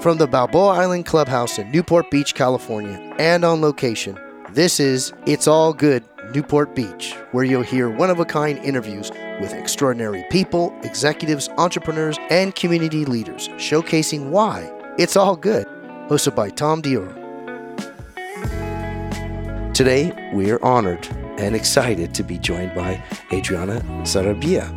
From the Balboa Island Clubhouse in Newport Beach, California, and on location, this is It's All Good Newport Beach, where you'll hear one-of-a-kind interviews with extraordinary people, executives, entrepreneurs, and community leaders, showcasing why it's all good. Hosted by Tom Dior. Today, we are honored and excited to be joined by Adriana Sarabia.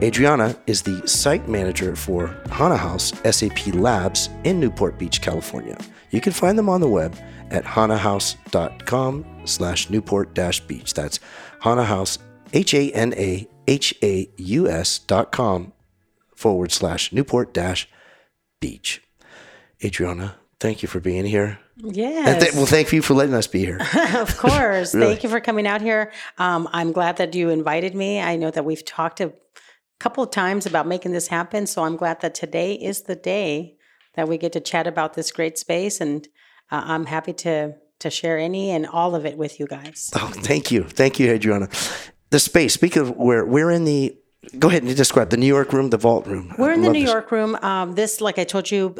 Adriana is the site manager for HanaHaus SAP Labs in Newport Beach, California. You can find them on the web at hanahaus.com/Newport-Beach. That's HanaHaus, hanahaus.com/Newport-Beach. Adriana, thank you for being here. Yes. Well, thank you for letting us be here. Of course. Really. Thank you for coming out here. I'm glad that you invited me. I know that we've talked a couple of times about making this happen. So I'm glad that today is the day that we get to chat about this great space. And I'm happy to share any and all of it with you guys. Oh, thank you. Thank you, Adriana. The space, speaking of where we're in the, go ahead and describe the New York room, the vault room. We're in the New York room. This, like I told you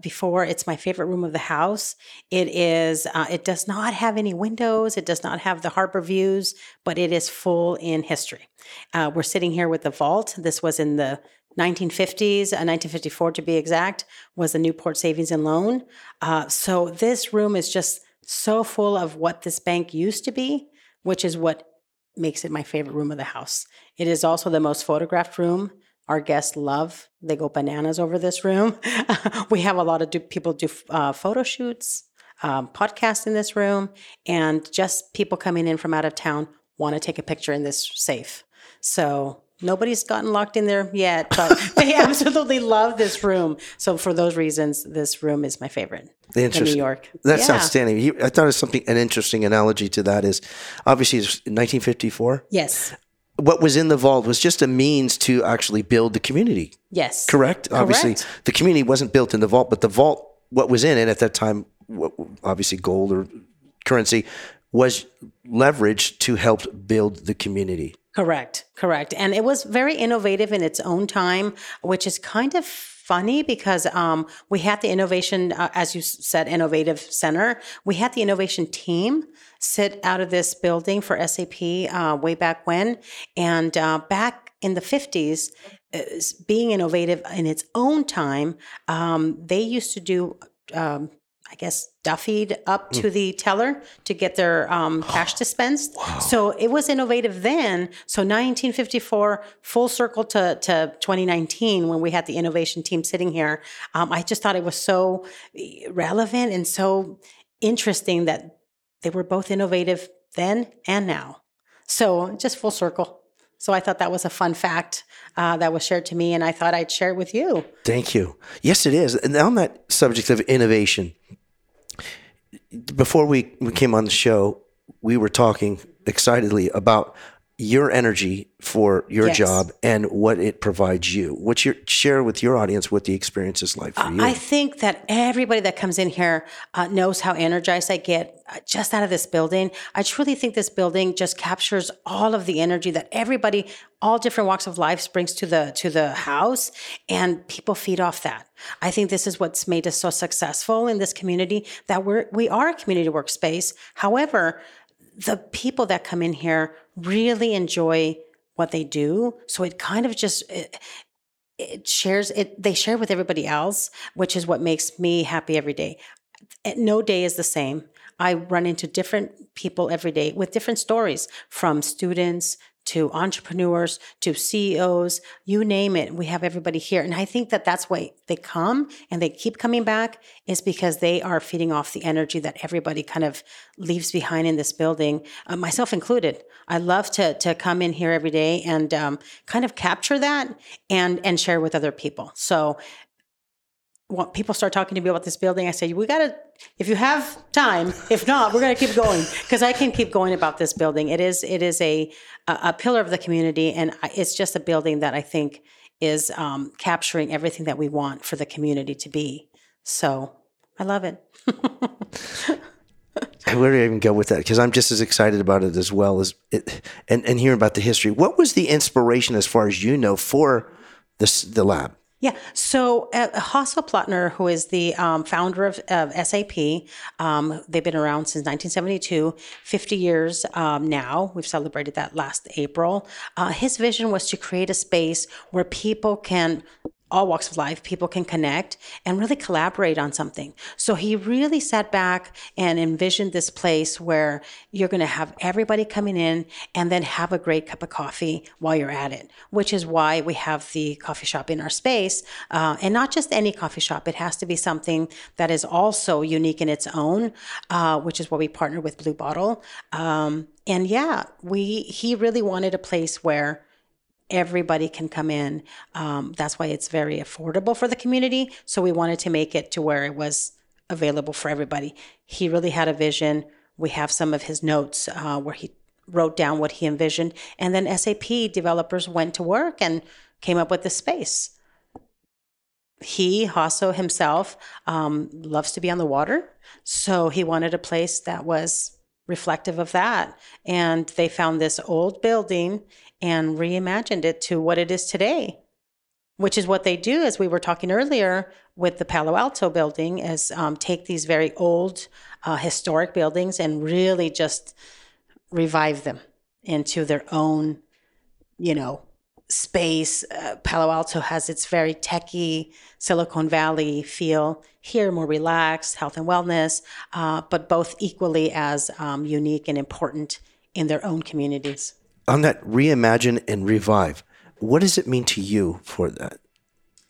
before, it's my favorite room of the house. It is. It does not have any windows. It does not have the harbor views, but it is full in history. We're sitting here with the vault. This was in the 1950s, 1954 to be exact, was the Newport Savings and Loan. So this room is just so full of what this bank used to be, which is what makes it my favorite room of the house. It is also the most photographed room. Our guests love. They go bananas over this room. We have a lot of people do photo shoots, podcasts in this room, and just people coming in from out of town want to take a picture in this safe. So nobody's gotten locked in there yet, but they absolutely love this room. So for those reasons, this room is my favorite in New York. That's outstanding. I thought it was an interesting analogy to that is, obviously, it's 1954. Yes. What was in the vault was just a means to actually build the community. Yes. Correct? Obviously, the community wasn't built in the vault, but the vault, what was in it at that time, obviously gold or currency, was leveraged to help build the community. Correct. And it was very innovative in its own time, which is kind of funny because we had the innovation, as you said, innovative center. We had the innovation team sit out of this building for SAP way back when. And back in the 50s, being innovative in its own time, they used to do duffied up to the teller to get their cash dispensed. Wow. So it was innovative then. So 1954, full circle to 2019, when we had the innovation team sitting here. I just thought it was so relevant and so interesting that they were both innovative then and now. So just full circle. So I thought that was a fun fact that was shared to me, and I thought I'd share it with you. Thank you. Yes, it is. And on that subject of innovation, before we came on the show, we were talking excitedly about your energy for your job and what it provides you. Share with your audience what the experience is like for you. I think that everybody that comes in here knows how energized I get just out of this building. I truly think this building just captures all of the energy that everybody, all different walks of life, brings to the house, and people feed off that. I think this is what's made us so successful in this community, that we are a community workspace. However, the people that come in here really enjoy what they do. So it kind of just, it shares, they share with everybody else, which is what makes me happy every day. No day is the same. I run into different people every day with different stories, from students to entrepreneurs to CEOs, you name it. We have everybody here. And I think that that's why they come and they keep coming back, is because they are feeding off the energy that everybody kind of leaves behind in this building, myself included. I love to come in here every day and kind of capture that and share with other people. So when people start talking to me about this building, I say, we got to, if you have time, if not, we're going to keep going, because I can keep going about this building. It is a pillar of the community, and it's just a building that I think is capturing everything that we want for the community to be. So I love it. Where do I even go with that? Because I'm just as excited about it as well as it, and hearing about the history. What was the inspiration, as far as you know, for the lab? Yeah. So Hasso Plotner, who is the founder of SAP, they've been around since 1972, 50 years now. We've celebrated that last April. His vision was to create a space where people can, all walks of life, people can connect and really collaborate on something. So he really sat back and envisioned this place where you're going to have everybody coming in and then have a great cup of coffee while you're at it, which is why we have the coffee shop in our space. And not just any coffee shop. It has to be something that is also unique in its own, which is why we partner with Blue Bottle. And yeah, he really wanted a place where everybody can come in. That's why it's very affordable for the community. So we wanted to make it to where it was available for everybody. He really had a vision. We have some of his notes where he wrote down what he envisioned. And then SAP developers went to work and came up with the space. He, Hasso himself, loves to be on the water. So he wanted a place that was reflective of that. And they found this old building and reimagined it to what it is today, which is what they do, as we were talking earlier with the Palo Alto building, is take these very old historic buildings and really just revive them into their own, space. Palo Alto has its very techie Silicon Valley feel. Here, more relaxed, health and wellness, but both equally as unique and important in their own communities. On that reimagine and revive, what does it mean to you for that?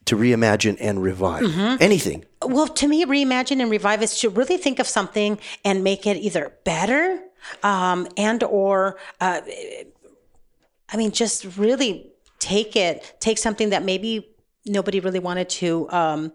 To reimagine and revive? Mm-hmm. Anything? Well, to me, reimagine and revive is to really think of something and make it either better just really take something that maybe nobody really wanted to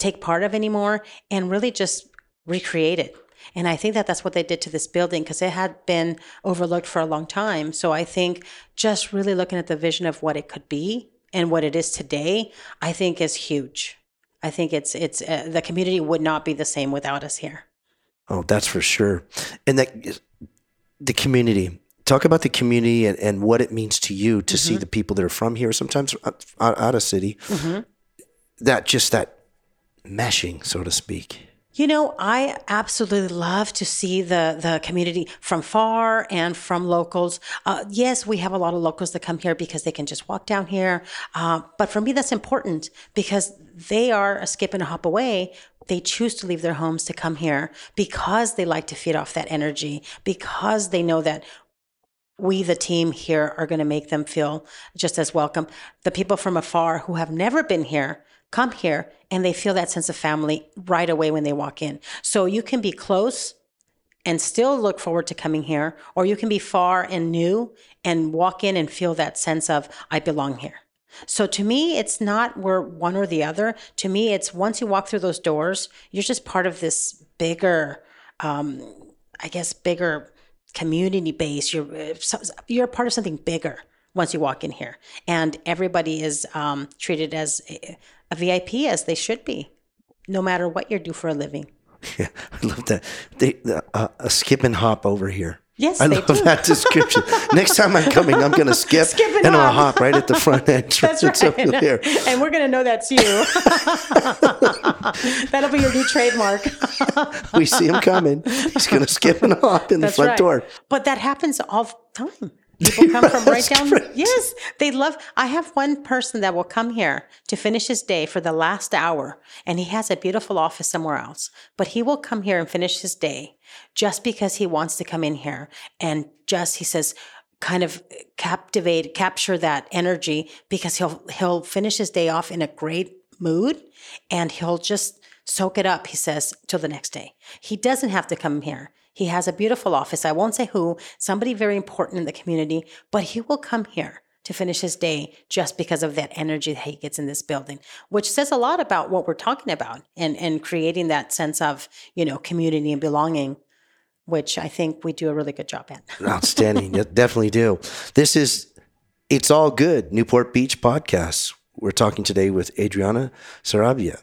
take part of anymore and really just recreate it. And I think that that's what they did to this building, because it had been overlooked for a long time. So I think just really looking at the vision of what it could be and what it is today, I think is huge. I think it's the community would not be the same without us here. Oh, that's for sure. And that the community. Talk about the community and what it means to you to see the people that are from here, sometimes out of city, that meshing, so to speak. I absolutely love to see the community from far and from locals. Yes, we have a lot of locals that come here because they can just walk down here. But for me, that's important because they are a skip and a hop away. They choose to leave their homes to come here because they like to feed off that energy, because they know that we, the team here, are going to make them feel just as welcome. The people from afar who have never been here come here and they feel that sense of family right away when they walk in. So you can be close and still look forward to coming here, or you can be far and new and walk in and feel that sense of, I belong here. So to me, it's not we're one or the other. To me, it's once you walk through those doors, you're just part of this bigger, bigger community base. You're part of something bigger once you walk in here, and everybody is treated as a VIP, as they should be, no matter what you do for a living. Yeah, I love that. A skip and hop over here. Yes, I love that description. Next time I'm coming, I'm going to skip and I'll hop right at the front entrance. That's right. Over there. And we're going to know that's you. That'll be your new trademark. We see him coming. He's going to skip and hop in the front door. But that happens all the time. People come from right down. Correct. Yes, they love. I have one person that will come here to finish his day for the last hour, and he has a beautiful office somewhere else. But he will come here and finish his day just because he wants to come in here and just, he says, kind of capture that energy, because he'll finish his day off in a great mood and he'll just soak it up. He says till the next day. He doesn't have to come here. He has a beautiful office. I won't say who, somebody very important in the community, but he will come here to finish his day just because of that energy that he gets in this building, which says a lot about what we're talking about and creating that sense of, community and belonging, which I think we do a really good job at. Outstanding. You definitely do. This is It's All Good, Newport Beach Podcast. We're talking today with Adriana Sarabia,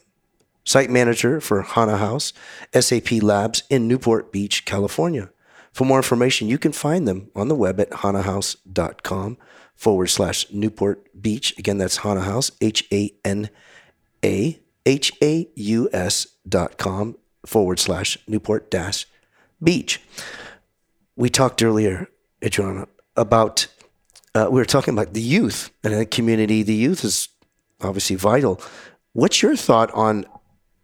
site manager for HanaHaus SAP Labs in Newport Beach, California. For more information, you can find them on the web at hanahaus.com / Newport Beach. Again, that's HanaHaus, HanaHaus.com / Newport-Beach. We talked earlier, Adriana, about, we were talking about the youth and the community. The youth is obviously vital. What's your thought on,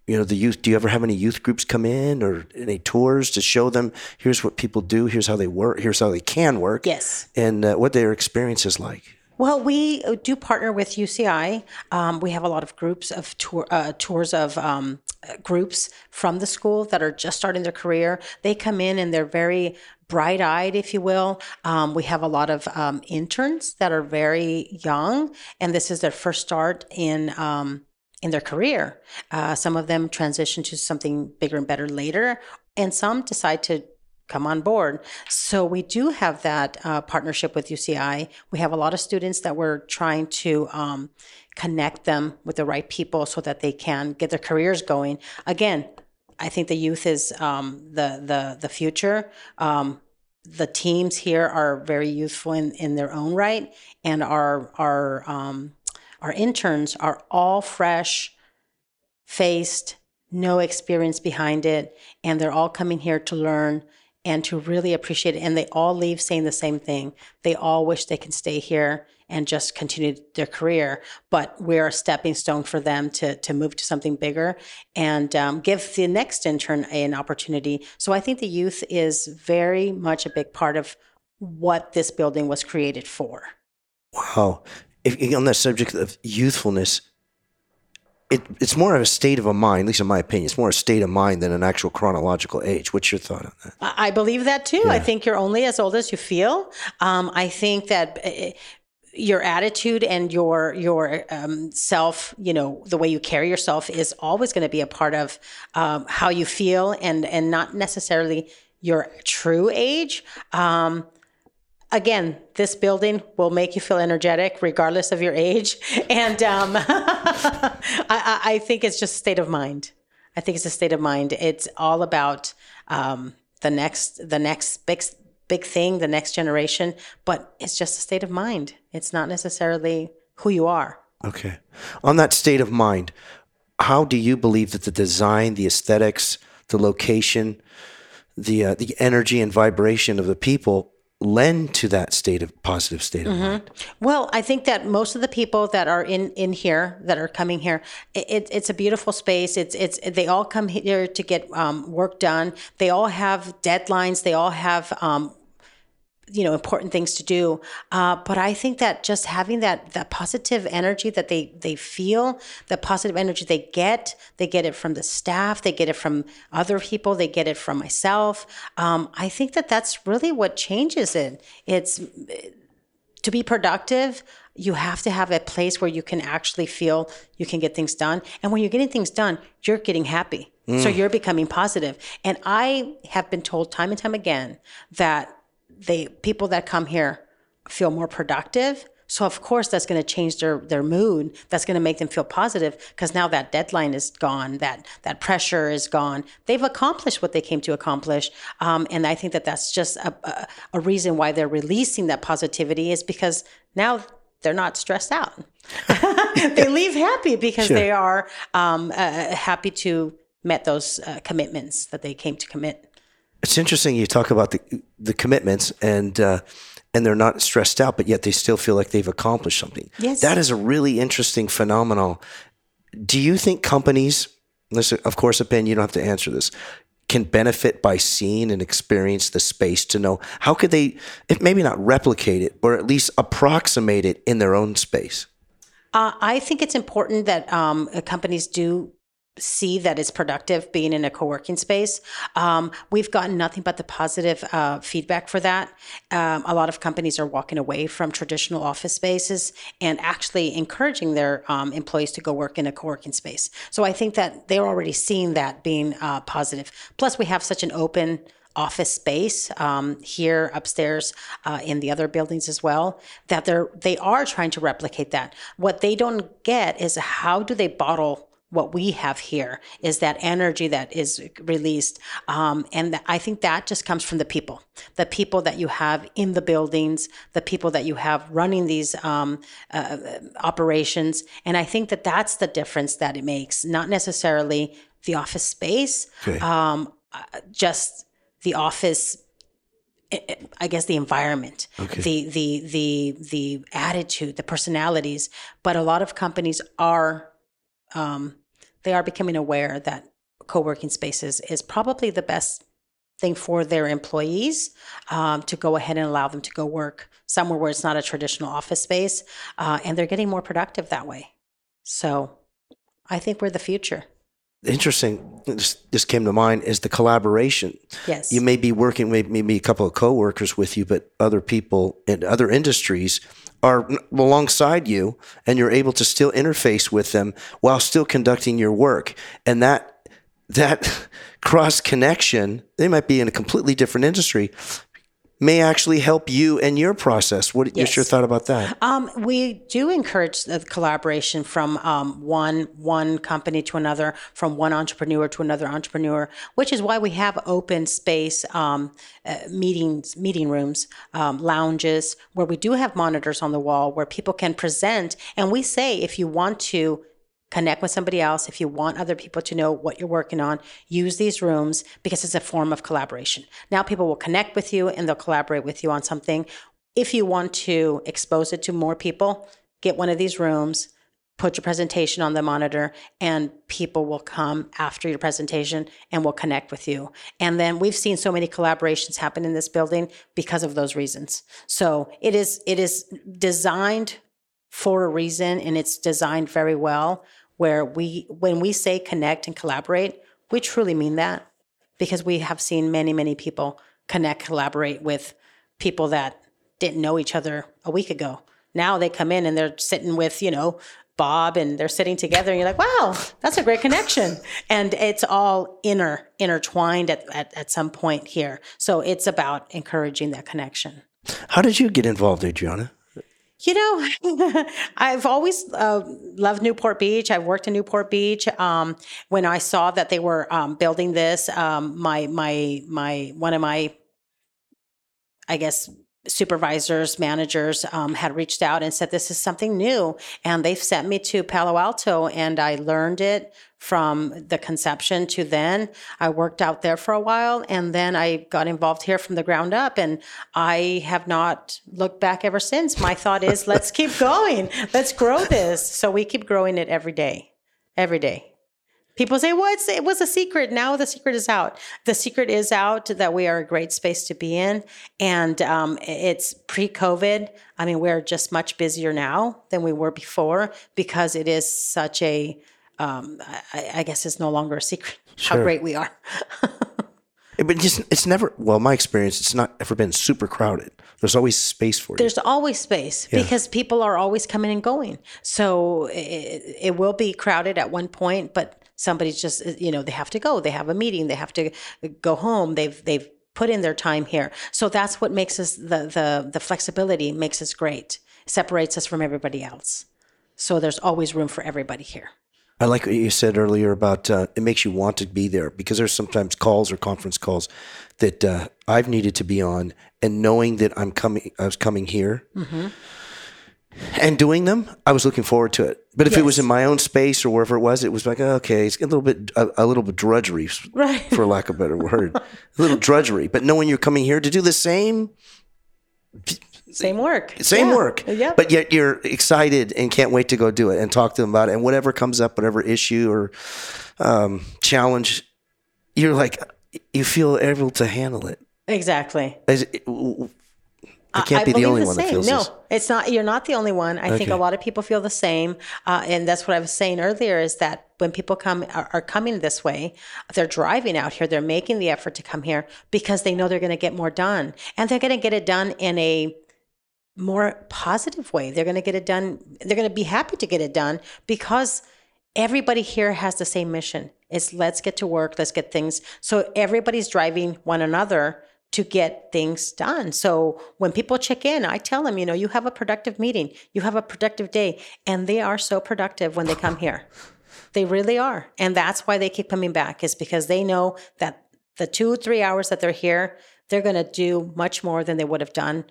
you know, the youth? Do you ever have any youth groups come in or any tours to show them, here's what people do, here's how they work, here's how they can work? Yes. And what their experience is like? Well, we do partner with UCI. We have a lot of groups of tours of groups from the school that are just starting their career. They come in and they're very bright-eyed, if you will. We have a lot of interns that are very young, and this is their first start in their career. Some of them transition to something bigger and better later, and some decide to come on board. So we do have that partnership with UCI. We have a lot of students that we're trying to connect them with the right people so that they can get their careers going. Again, I think the youth is the future. The teams here are very youthful in their own right, and our interns are all fresh-faced, no experience behind it, and they're all coming here to learn and to really appreciate it. And they all leave saying the same thing. They all wish they can stay here and just continue their career. But we're a stepping stone for them to move to something bigger and give the next intern an opportunity. So I think the youth is very much a big part of what this building was created for. Wow. If, on that subject of youthfulness, it's more of a state of a mind, at least in my opinion. It's more a state of mind than an actual chronological age. What's your thought on that? I believe that too. Yeah. I think you're only as old as you feel. I think that your attitude and your self, you know, the way you carry yourself is always going to be a part of how you feel and not necessarily your true age. Again, this building will make you feel energetic regardless of your age. And I think it's just state of mind. I think it's a state of mind. It's all about the next big thing, the next generation. But it's just a state of mind. It's not necessarily who you are. Okay. On that state of mind, how do you believe that the design, the aesthetics, the location, the energy and vibration of the people lend to that state of positive state of mind? Well, I think that most of the people that are in here, that are coming here, it's a beautiful space. It's they all come here to get work done. They all have deadlines. They all have important things to do. But I think that just having that positive energy that they feel, the positive energy they get it from the staff, they get it from other people, they get it from myself. I think that that's really what changes it. It's to be productive. You have to have a place where you can actually feel you can get things done. And when you're getting things done, you're getting happy. So you're becoming positive. And I have been told time and time again that people that come here feel more productive. So of course that's going to change their mood. That's going to make them feel positive because now that deadline is gone. That pressure is gone. They've accomplished what they came to accomplish. And I think that that's just a reason why they're releasing that positivity is because now they're not stressed out. They leave happy because they are happy to meet those commitments that they came to commit. It's interesting you talk about the commitments and they're not stressed out, but yet they still feel like they've accomplished something. Yes. That is a really interesting phenomenon. Do you think companies, this is, of course, Ben, you don't have to answer this, can benefit by seeing and experience the space to know how could they, if maybe not replicate it, or at least approximate it in their own space? I think it's important that companies do see that it's productive being in a co-working space. We've gotten nothing but the positive feedback for that. A lot of companies are walking away from traditional office spaces and actually encouraging their employees to go work in a co-working space. So I think that they're already seeing that being positive. Plus, we have such an open office space here upstairs in the other buildings as well, that they are trying to replicate that. What they don't get is how do they bottle what we have here is that energy that is released. And I think that just comes from the people that you have in the buildings, the people that you have running these operations. And I think that that's the difference that it makes, not necessarily the office space, okay. Just the office, I guess, the environment, okay. the attitude, the personalities. But a lot of companies are, they are becoming aware that co-working spaces is probably the best thing for their employees, to go ahead and allow them to go work somewhere where it's not a traditional office space. And they're getting more productive that way. So I think we're the future. Interesting. This came to mind is the collaboration. Yes. You may be working with maybe a couple of coworkers with you, but other people in other industries are alongside you, and you're able to still interface with them while still conducting your work. And that cross connection, they might be in a completely different industry, may actually help you and your process. What is your thought about that? We do encourage the collaboration from one company to another, from one entrepreneur to another entrepreneur, which is why we have open space meeting rooms, lounges, where we do have monitors on the wall where people can present. And we say, if you want to connect with somebody else, if you want other people to know what you're working on, use these rooms, because it's a form of collaboration. Now people will connect with you and they'll collaborate with you on something. If you want to expose it to more people, get one of these rooms, put your presentation on the monitor, and people will come after your presentation and will connect with you. And then we've seen so many collaborations happen in this building because of those reasons. So it is designed for a reason, and it's designed very well, where when we say connect and collaborate, we truly mean that, because we have seen many, many people collaborate with people that didn't know each other a week ago. Now they come in and they're sitting with, Bob, and they're sitting together and you're like, wow, that's a great connection. And it's all intertwined at some point here. So it's about encouraging that connection. How did you get involved, Adriana? I've always loved Newport Beach. I've worked in Newport Beach. When I saw that they were building this, one of my, I guess, supervisors, managers had reached out and said, this is something new. And they've sent me to Palo Alto, and I learned it from the conception to then. I worked out there for a while, and then I got involved here from the ground up, and I have not looked back ever since. My thought is, let's keep going. Let's grow this. So we keep growing it every day, every day. People say, well, it was a secret. Now the secret is out. The secret is out that we are a great space to be in. And it's pre-COVID. I mean, we're just much busier now than we were before, because it is such a... I guess it's no longer a secret how great we are. But it's never, my experience, it's not ever been super crowded. There's always space for you. There's always space, because people are always coming and going. So it will be crowded at one point, but somebody's just, they have to go. They have a meeting. They have to go home. They've put in their time here. So that's what makes us, the flexibility makes us great, separates us from everybody else. So there's always room for everybody here. I like what you said earlier about it makes you want to be there, because there's sometimes calls or conference calls that I've needed to be on, and knowing that I was coming here and doing them, I was looking forward to it. But if it was in my own space or wherever it was like, okay, it's a little bit drudgery, right? For lack of a better word, a little drudgery. But knowing you're coming here to do the same work. Yep. But yet you're excited and can't wait to go do it and talk to them about it. And whatever comes up, whatever issue or challenge, you're like, you feel able to handle it. Exactly. I can't be the only one that feels this. No, it's not. You're not the only one. I think a lot of people feel the same. And that's what I was saying earlier, is that when people are coming this way, they're driving out here. They're making the effort to come here because they know they're going to get more done. And they're going to get it done in a more positive way. They're going to get it done. They're going to be happy to get it done, because everybody here has the same mission. It's let's get to work. Let's get things. So everybody's driving one another to get things done. So when people check in, I tell them, you have a productive meeting, you have a productive day, and they are so productive when they come here. They really are. And that's why they keep coming back, is because they know that the 2-3 hours that they're here, they're going to do much more than they would have done,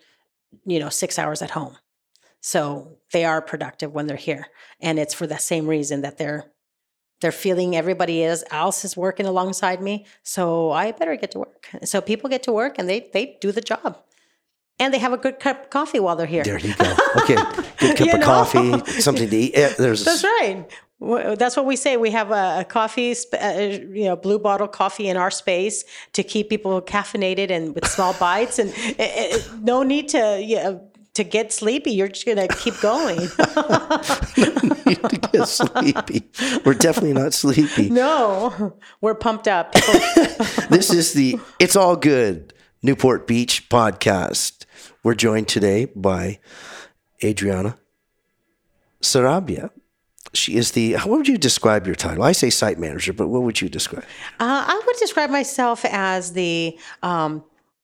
6 hours at home. So they are productive when they're here. And it's for the same reason that they're feeling everybody else is working alongside me. So I better get to work. So people get to work and they do the job. And they have a good cup of coffee while they're here. There you go. Okay. Good cup of coffee, something to eat. Yeah, that's right. That's what we say. We have a coffee, Blue Bottle coffee in our space to keep people caffeinated and with small bites. And no need to get sleepy. You're just going to keep going. No need to get sleepy. We're definitely not sleepy. No, we're pumped up. This is the It's All Good Newport Beach podcast. We're joined today by Adriana Sarabia. She is what would you describe your title? I say site manager, but what would you describe? I would describe myself as the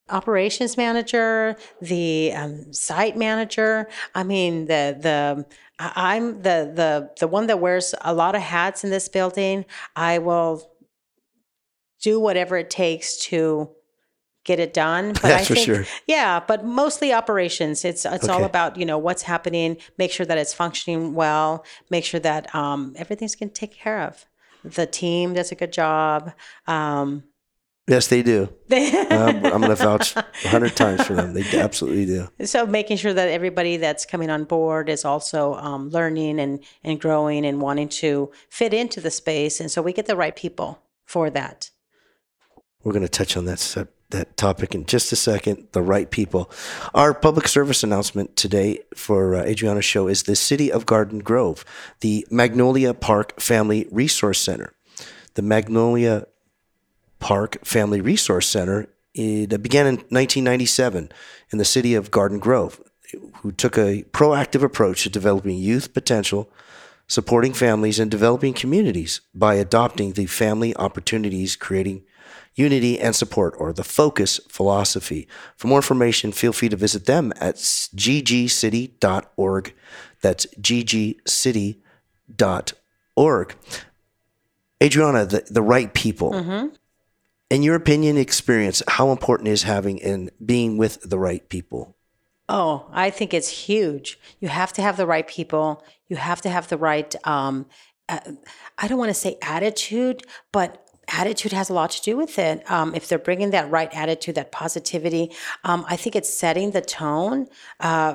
operations manager, the site manager. I mean, I'm the one that wears a lot of hats in this building. I will do whatever it takes to get it done. But that's for sure. Yeah, but mostly operations. It's all about, what's happening, make sure that it's functioning well, make sure that everything's going to take care of. The team does a good job. Yes, they do. I'm going to vouch 100 times for them. They absolutely do. So making sure that everybody that's coming on board is also learning and growing and wanting to fit into the space. And so we get the right people for that. We're going to touch on that subject. That topic in just a second, the right people. Our public service announcement today for Adriana's show is the City of Garden Grove, the Magnolia Park Family Resource Center. The Magnolia Park Family Resource Center, it began in 1997 in the city of Garden Grove, who took a proactive approach to developing youth potential, supporting families, and developing communities by adopting the Family Opportunities Creating Unity and Support, or the FOCUS philosophy. For more information, feel free to visit them at ggcity.org. That's ggcity.org. Adriana, the right people. Mm-hmm. In your opinion, experience, how important is having and being with the right people? Oh, I think it's huge. You have to have the right people. You have to have the right, I don't want to say attitude, but attitude has a lot to do with it. If they're bringing that right attitude, that positivity, I think it's setting the tone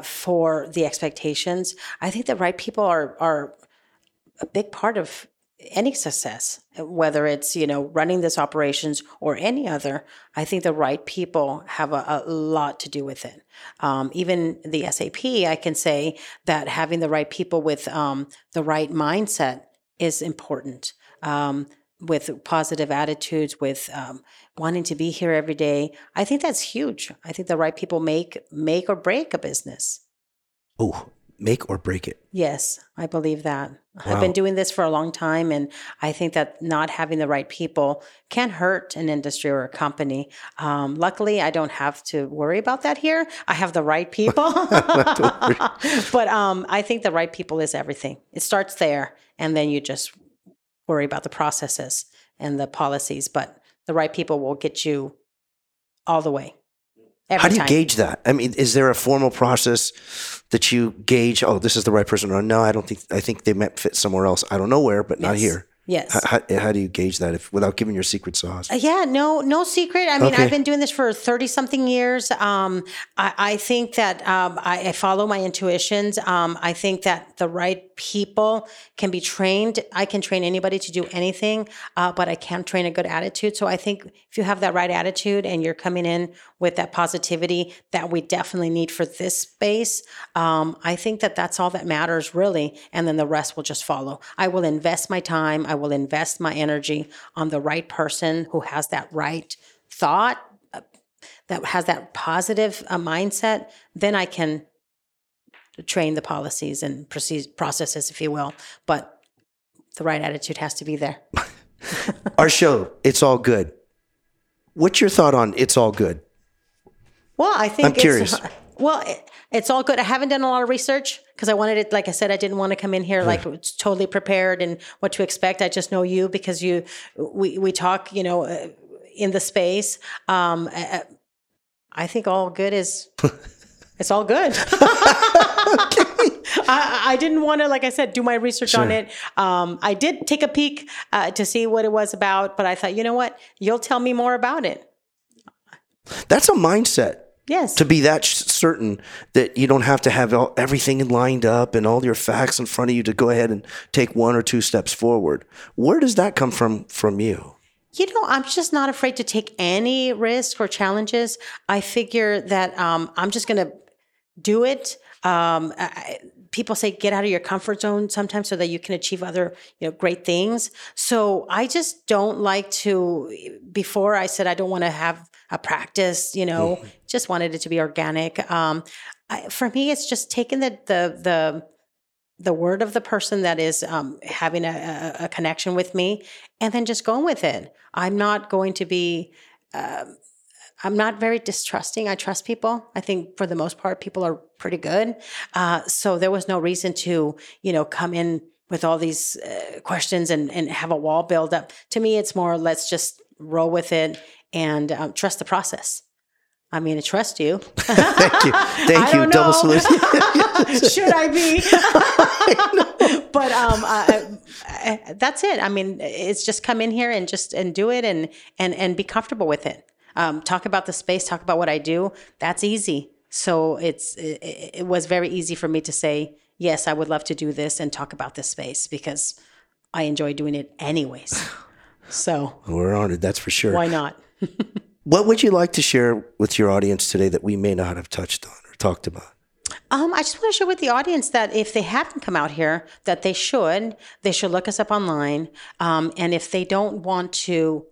for the expectations. I think the right people are a big part of any success, whether it's, running this operations or any other. I think the right people have a lot to do with it. Even the SAP, I can say that having the right people with the right mindset is important. With positive attitudes, with wanting to be here every day. I think that's huge. I think the right people make or break a business. Oh, make or break it. Yes, I believe that. Wow. I've been doing this for a long time, and I think that not having the right people can hurt an industry or a company. Luckily, I don't have to worry about that here. I have the right people. But I think the right people is everything. It starts there, and then you just worry about the processes and the policies, but the right people will get you all the way. How do you gauge that? I mean, is there a formal process that you gauge, oh, this is the right person, or no, I think they might fit somewhere else. I don't know where, but not here. Yes. How do you gauge that without giving your secret sauce? Yeah, no secret. I mean, okay. I've been doing this for 30-something years. I think that I follow my intuitions. I think that the right people can be trained. I can train anybody to do anything, but I can't train a good attitude. So I think if you have that right attitude and you're coming in with that positivity that we definitely need for this space, I think that that's all that matters, really. And then the rest will just follow. I will invest my time. I will invest my energy on the right person who has that right thought, that has that positive mindset. Then I can train the policies and processes, if you will. But the right attitude has to be there. Our show, It's All Good. What's your thought on It's All Good? Well, I think I'm curious. It's all good. I haven't done a lot of research. because I wanted it, like I said, I didn't want to come in here like totally prepared and what to expect. I just know you because we talk, you know, in the space. I think all good is, it's all good. I didn't want to, like I said, do my research on it. I did take a peek to see what it was about, but I thought, you know what? You'll tell me more about it. That's a mindset. Yes. To be that certain that you don't have to have everything lined up and all your facts in front of you to go ahead and take one or two steps forward. Where does that come from you? You know, I'm just not afraid to take any risk or challenges. I figure that I'm just going to do it. People say get out of your comfort zone sometimes so that you can achieve other, you know, great things. So I just don't like to, before I said I don't want to have a practice, you know, just wanted it to be organic. For me, it's just taking the word of the person that is having a connection with me and then just going with it. I'm not going to be... I'm not very distrusting. I trust people. I think for the most part, people are pretty good. So there was no reason to, you know, come in with all these questions and have a wall build up. To me, it's more, let's just roll with it and trust the process. I mean, I trust you. Thank you. Thank you. Double solution. Should I be? I but that's it. I mean, it's just come in here and just and do it and be comfortable with it. Talk about the space, talk about what I do. That's easy. So it was very easy for me to say, yes, I would love to do this and talk about this space because I enjoy doing it anyways. So we're honored. That's for sure. Why not? What would you like to share with your audience today that we may not have touched on or talked about? I just want to share with the audience that if they haven't come out here, that they should look us up online. And if they don't want to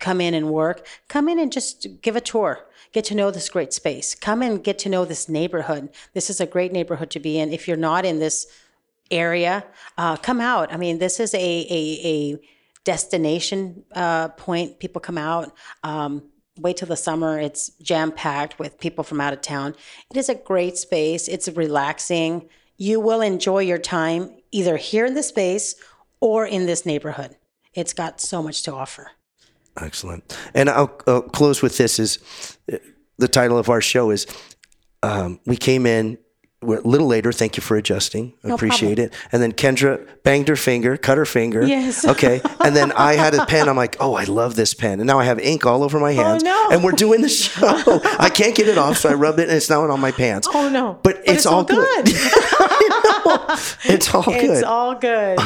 come in and work, come in and just give a tour, get to know this great space, come and get to know this neighborhood. This is a great neighborhood to be in. If you're not in this area, come out. I mean, this is a destination point. People come out, wait till the summer. It's jam packed with people from out of town. It is a great space. It's relaxing. You will enjoy your time either here in the space or in this neighborhood. It's got so much to offer. Excellent. And I'll close with this is the title of our show is we came in we're a little later. Thank you for adjusting. I appreciate it. And then Kendra banged her finger, cut her finger. Yes. Okay. And then I had a pen. I'm like, oh, I love this pen. And now I have ink all over my hands. Oh, no. And we're doing the show. I can't get it off. So I rub it and it's now on my pants. Oh, no. But it's all good. It's all good. It's all good.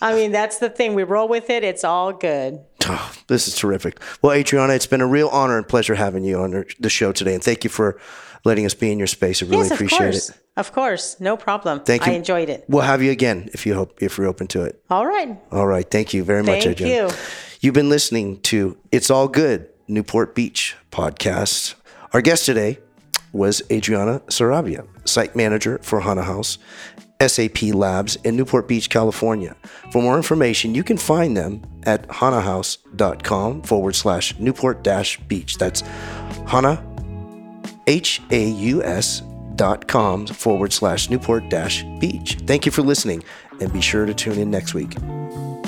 I mean, that's the thing. We roll with it. It's all good. Oh, this is terrific. Well, Adriana, it's been a real honor and pleasure having you on the show today. And thank you for letting us be in your space. I really appreciate it. Of course. No problem. Thank you. I enjoyed it. We'll have you again if you're open to it. All right. All right. Thank you very much, Adriana. Thank you. You've been listening to It's All Good, Newport Beach podcast. Our guest today was Adriana Sarabia, site manager for HanaHaus SAP Labs in Newport Beach, California. For more information, you can find them at hanahaus.com/Newport-Beach. That's hanahaus.com/Newport-Beach. Thank you for listening and be sure to tune in next week.